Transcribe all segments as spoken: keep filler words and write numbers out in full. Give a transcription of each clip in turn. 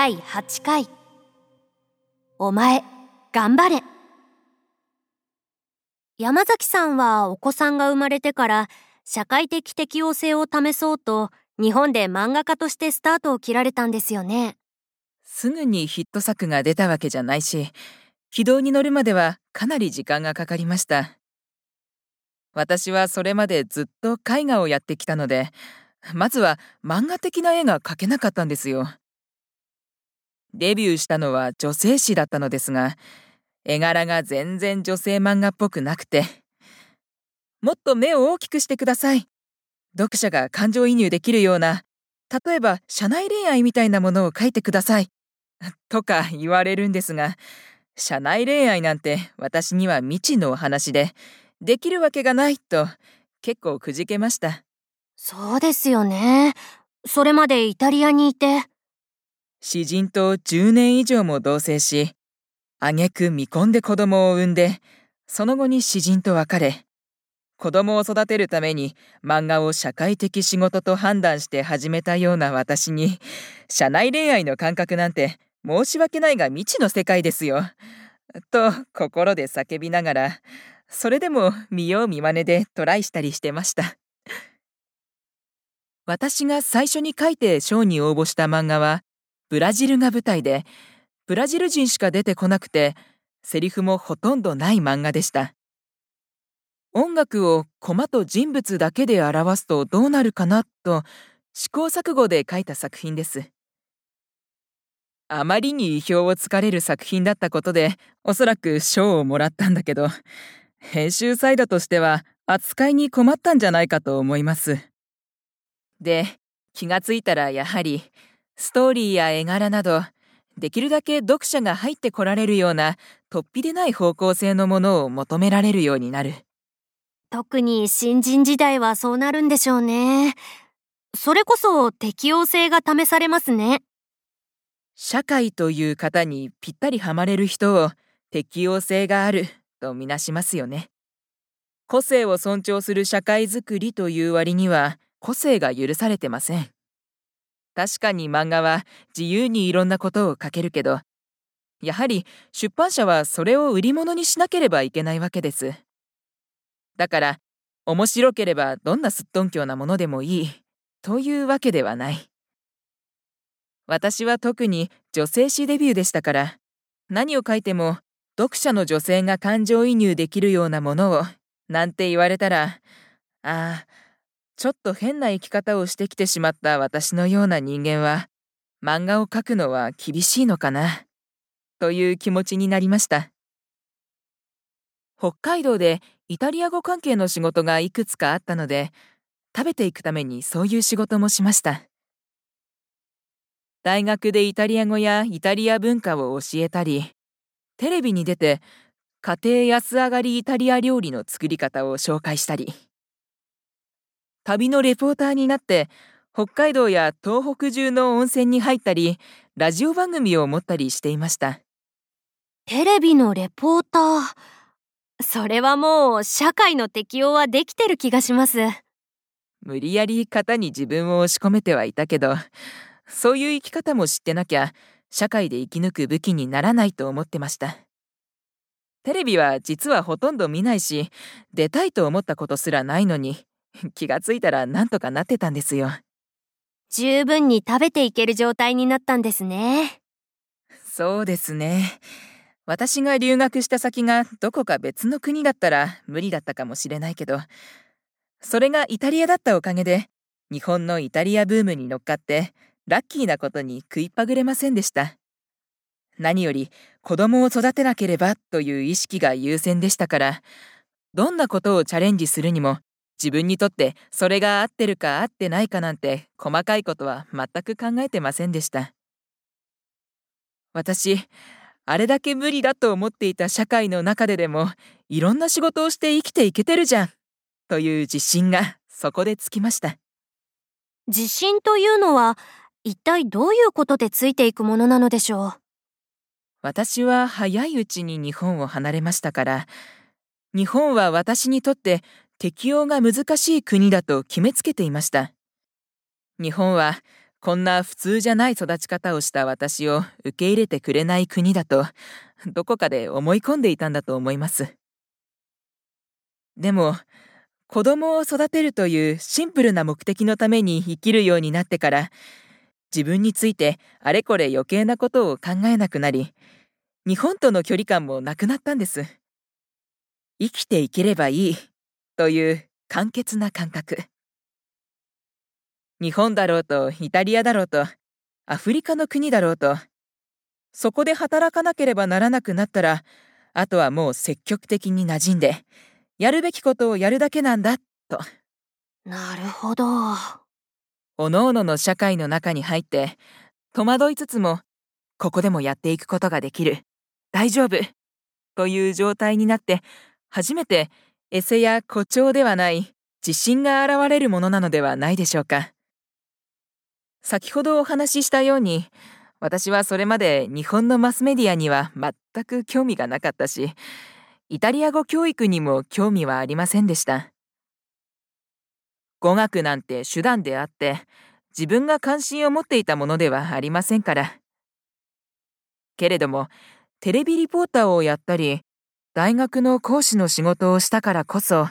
だいはちかい、お前頑張れ。山崎さんはお子さんが生まれてから社会的適応性を試そうと日本で漫画家としてスタートを切られたんですよね。すぐにヒット作が出たわけじゃないし、軌道に乗るまではかなり時間がかかりました。私はそれまでずっと絵画をやってきたので、まずは漫画的な絵が描けなかったんですよ。デビューしたのは女性誌だったのですが、絵柄が全然女性漫画っぽくなくて、もっと目を大きくしてください。読者が感情移入できるような、例えば社内恋愛みたいなものを書いてください。とか言われるんですが、社内恋愛なんて私には未知のお話で、できるわけがないと結構くじけました。そうですよね。それまでイタリアにいて。詩人とじゅうねん以上も同棲し、挙句未婚で子供を産んで、その後に詩人と別れ、子供を育てるために漫画を社会的仕事と判断して始めたような私に、社内恋愛の感覚なんて申し訳ないが未知の世界ですよ。と心で叫びながら、それでも見よう見まねでトライしたりしてました。私が最初に書いて賞に応募した漫画は、ブラジルが舞台で、ブラジル人しか出てこなくて、セリフもほとんどない漫画でした。音楽をコマと人物だけで表すとどうなるかなと試行錯誤で書いた作品です。あまりに意表をつかれる作品だったことで、おそらく賞をもらったんだけど、編集サイドとしては扱いに困ったんじゃないかと思います。で、気がついたらやはりストーリーや絵柄など、できるだけ読者が入ってこられるような突飛でない方向性のものを求められるようになる。特に新人時代はそうなるんでしょうね。それこそ適応性が試されますね。社会という型にぴったりはまれる人を適応性があるとみなしますよね。個性を尊重する社会づくりという割には個性が許されてません。確かに漫画は自由にいろんなことを書けるけど、やはり出版社はそれを売り物にしなければいけないわけです。だから、面白ければどんなすっとんきょうなものでもいいというわけではない。私は特に女性誌デビューでしたから、何を書いても読者の女性が感情移入できるようなものをなんて言われたら、ああ、ちょっと変な生き方をしてきてしまった私のような人間は、漫画を書くのは厳しいのかな、という気持ちになりました。北海道でイタリア語関係の仕事がいくつかあったので、食べていくためにそういう仕事もしました。大学でイタリア語やイタリア文化を教えたり、テレビに出て家庭安上がりイタリア料理の作り方を紹介したり、旅のレポーターになって北海道や東北中の温泉に入ったり、ラジオ番組を持ったりしていました。テレビのレポーター。それはもう社会の適応はできてる気がします。無理やり型に自分を押し込めてはいたけど、そういう生き方も知ってなきゃ社会で生き抜く武器にならないと思ってました。テレビは実はほとんど見ないし、出たいと思ったことすらないのに、気がついたらなんとかなってたんですよ。十分に食べていける状態になったんですね。そうですね。私が留学した先がどこか別の国だったら無理だったかもしれないけど、それがイタリアだったおかげで、日本のイタリアブームに乗っかって、ラッキーなことに食いっぱぐれませんでした。何より子供を育てなければという意識が優先でしたから、どんなことをチャレンジするにも、自分にとってそれが合ってるか合ってないかなんて細かいことは全く考えてませんでした。私、あれだけ無理だと思っていた社会の中ででも、いろんな仕事をして生きていけてるじゃんという自信がそこでつきました。自信というのは一体どういうことでついていくものなのでしょう。私は早いうちに日本を離れましたから、日本は私にとって適応が難しい国だと決めつけていました。日本はこんな普通じゃない育ち方をした私を受け入れてくれない国だと、どこかで思い込んでいたんだと思います。でも、子供を育てるというシンプルな目的のために生きるようになってから、自分についてあれこれ余計なことを考えなくなり、日本との距離感もなくなったんです。生きていければいいという簡潔な感覚。日本だろうとイタリアだろうとアフリカの国だろうと、そこで働かなければならなくなったら、あとはもう積極的に馴染んでやるべきことをやるだけなんだと。なるほど。おのおのの社会の中に入って戸惑いつつも、ここでもやっていくことができる、大丈夫という状態になって、初めてエセや誇張ではない自信が現れるものなのではないでしょうか。先ほどお話ししたように、私はそれまで日本のマスメディアには全く興味がなかったし、イタリア語教育にも興味はありませんでした。語学なんて手段であって、自分が関心を持っていたものではありませんから。けれども、テレビリポーターをやったり、大学の講師の仕事をしたからこそ、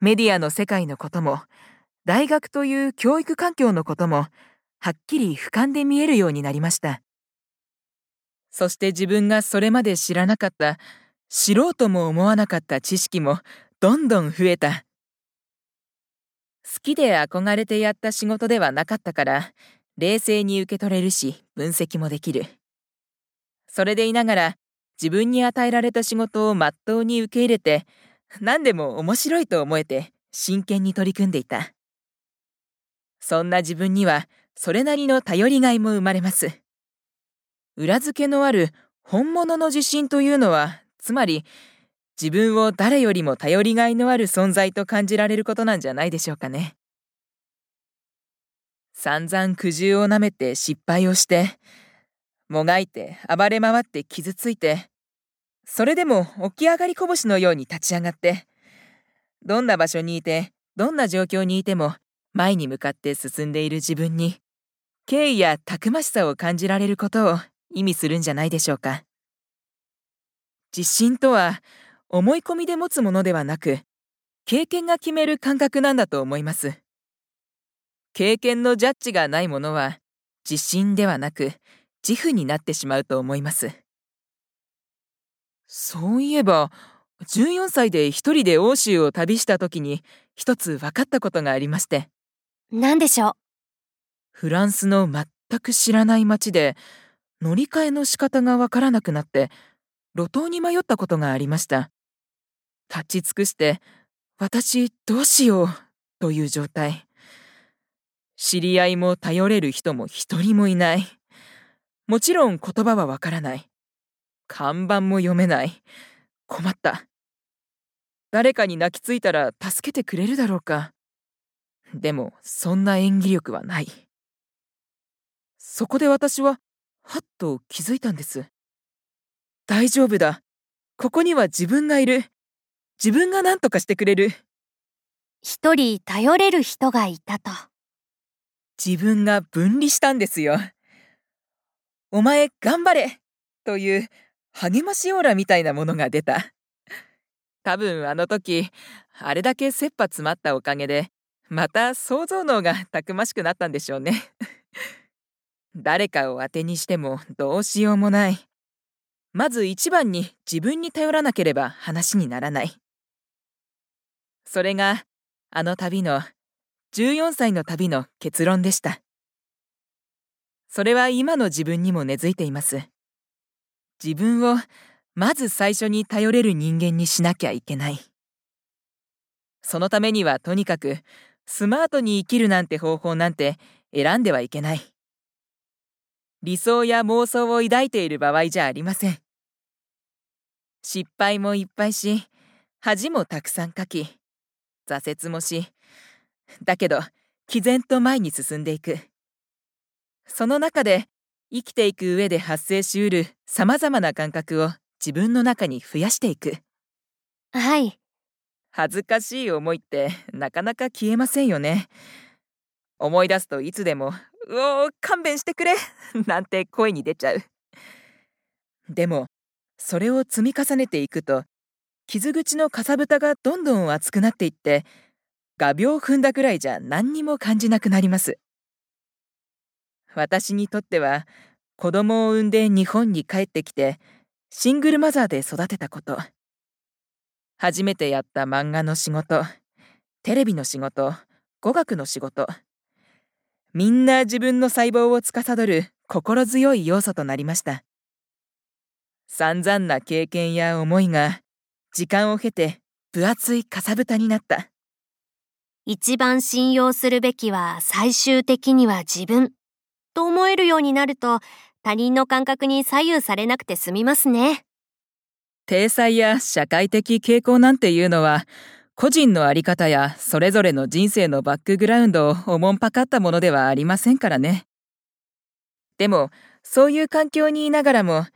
メディアの世界のことも、大学という教育環境のことも、はっきり俯瞰で見えるようになりました。そして自分がそれまで知らなかった、知ろうとも思わなかった知識もどんどん増えた。好きで憧れてやった仕事ではなかったから、冷静に受け取れるし、分析もできる。それでいながら、自分に与えられた仕事をまっとうに受け入れて、何でも面白いと思えて、真剣に取り組んでいた。そんな自分には、それなりの頼りがいも生まれます。裏付けのある本物の自信というのは、つまり、自分を誰よりも頼りがいのある存在と感じられることなんじゃないでしょうかね。散々苦汁をなめて失敗をして、もがいて暴れ回って傷ついて、それでも起き上がりこぼしのように立ち上がって、どんな場所にいて、どんな状況にいても前に向かって進んでいる自分に、敬意やたくましさを感じられることを意味するんじゃないでしょうか。自信とは、思い込みで持つものではなく、経験が決める感覚なんだと思います。経験のジャッジがないものは、自信ではなく、自負になってしまうと思います。そういえば、じゅうよんさいで一人で欧州を旅した時に、一つ分かったことがありまして。何でしょう？フランスの全く知らない街で、乗り換えの仕方が分からなくなって、路頭に迷ったことがありました。立ち尽くして、私どうしようという状態。知り合いも頼れる人も一人もいない。もちろん言葉はわからない。看板も読めない。困った。誰かに泣きついたら助けてくれるだろうか。でもそんな演技力はない。そこで私ははっと気づいたんです。大丈夫だ。ここには自分がいる。自分が何とかしてくれる。一人頼れる人がいたと。自分が分離したんですよ。お前頑張れという励ましオーラみたいなものが出た。多分あの時、あれだけ切羽詰まったおかげで、また想像能がたくましくなったんでしょうね。誰かを当てにしてもどうしようもない。まず一番に自分に頼らなければ話にならない。それがあの旅の、じゅうよんさいの旅の結論でした。それは今の自分にも根付いています。自分をまず最初に頼れる人間にしなきゃいけない。そのためにはとにかくスマートに生きるなんて方法なんて選んではいけない。理想や妄想を抱いている場合じゃありません。失敗もいっぱいし、恥もたくさんかき、挫折もし、だけど毅然と前に進んでいく。その中で生きていく上で発生しうるさまざまな感覚を自分の中に増やしていく。はい。恥ずかしい思いってなかなか消えませんよね。思い出すといつでもおー、勘弁してくれなんて声に出ちゃう。でもそれを積み重ねていくと、傷口のかさぶたがどんどん厚くなっていって、画鋲を踏んだくらいじゃ何にも感じなくなります。私にとっては、子供を産んで日本に帰ってきてシングルマザーで育てたこと、初めてやった漫画の仕事、テレビの仕事、語学の仕事、みんな自分の細胞を司る心強い要素となりました。散々な経験や思いが時間を経て分厚いかさぶたになった。一番信用するべきは最終的には自分と思えるようになると、他人の感覚に左右されなくて済みますね。体裁や社会的傾向なんていうのは、個人の在り方やそれぞれの人生のバックグラウンドをおもんぱかったものではありませんからね。でもそういう環境にいながらも、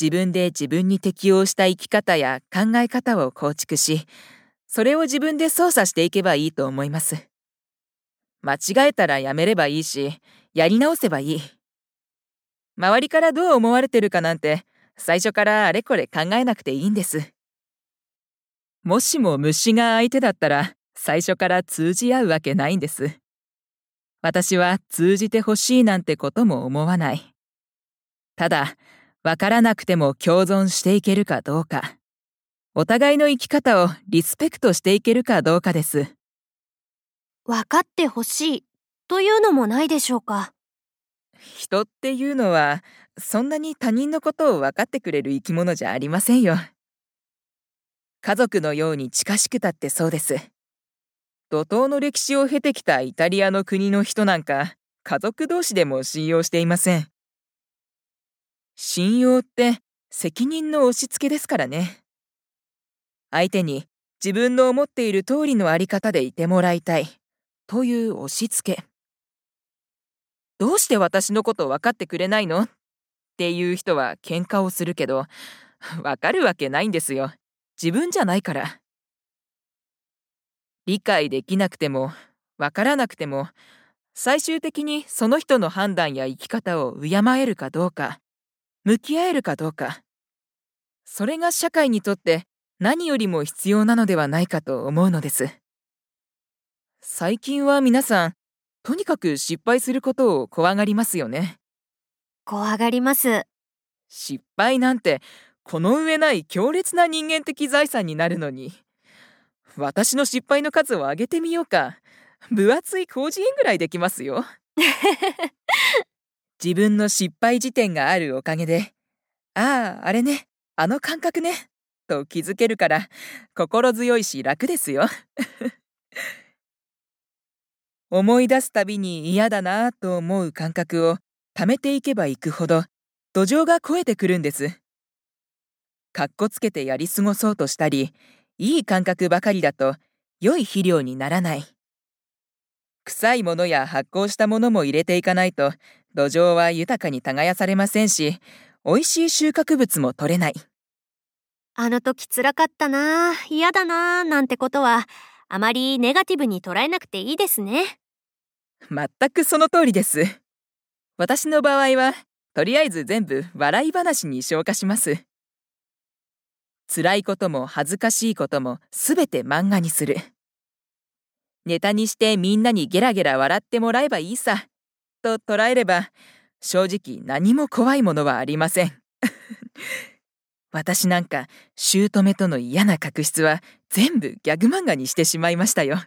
自分で自分に適応した生き方や考え方を構築し、それを自分で操作していけばいいと思います。間違えたらやめればいいし、やり直せばいい。周りからどう思われてるかなんて、最初からあれこれ考えなくていいんです。もしも虫が相手だったら、最初から通じ合うわけないんです。私は通じてほしいなんてことも思わない。ただ、わからなくても共存していけるかどうか、お互いの生き方をリスペクトしていけるかどうかです。分かってほしいというのもないでしょうか。人っていうのは、そんなに他人のことを分かってくれる生き物じゃありませんよ。家族のように近しくたってそうです。怒涛の歴史を経てきたイタリアの国の人なんか、家族同士でも信用していません。信用って責任の押し付けですからね。相手に自分の思っている通りのあり方でいてもらいたいという押し付け。どうして私のこと分かってくれないのっていう人は喧嘩をするけど、分かるわけないんですよ。自分じゃないから。理解できなくても分からなくても、最終的にその人の判断や生き方を敬えるかどうか、向き合えるかどうか、それが社会にとって何よりも必要なのではないかと思うのです。最近は皆さん、とにかく失敗することを怖がりますよね。怖がります。失敗なんてこの上ない強烈な人間的財産になるのに、私の失敗の数を上げてみようか。分厚い広辞苑ぐらいできますよ。自分の失敗時点があるおかげで、ああ、あれね、あの感覚ねと気づけるから心強いし楽ですよ。思い出すたびに嫌だなぁと思う感覚を溜めていけばいくほど、土壌が肥えてくるんです。かっこつけてやり過ごそうとしたり、いい感覚ばかりだと良い肥料にならない。臭いものや発酵したものも入れていかないと、土壌は豊かに耕されませんし、美味しい収穫物も取れない。あの時辛かったな、嫌だななんてことは、あまりネガティブに捉えなくていいですね。全くその通りです。私の場合は、とりあえず全部笑い話に消化します。辛いことも恥ずかしいこともすべて漫画にする。ネタにしてみんなにゲラゲラ笑ってもらえばいいさと捉えれば、正直何も怖いものはありません。私なんか、姑との嫌な確執は全部ギャグ漫画にしてしまいましたよ。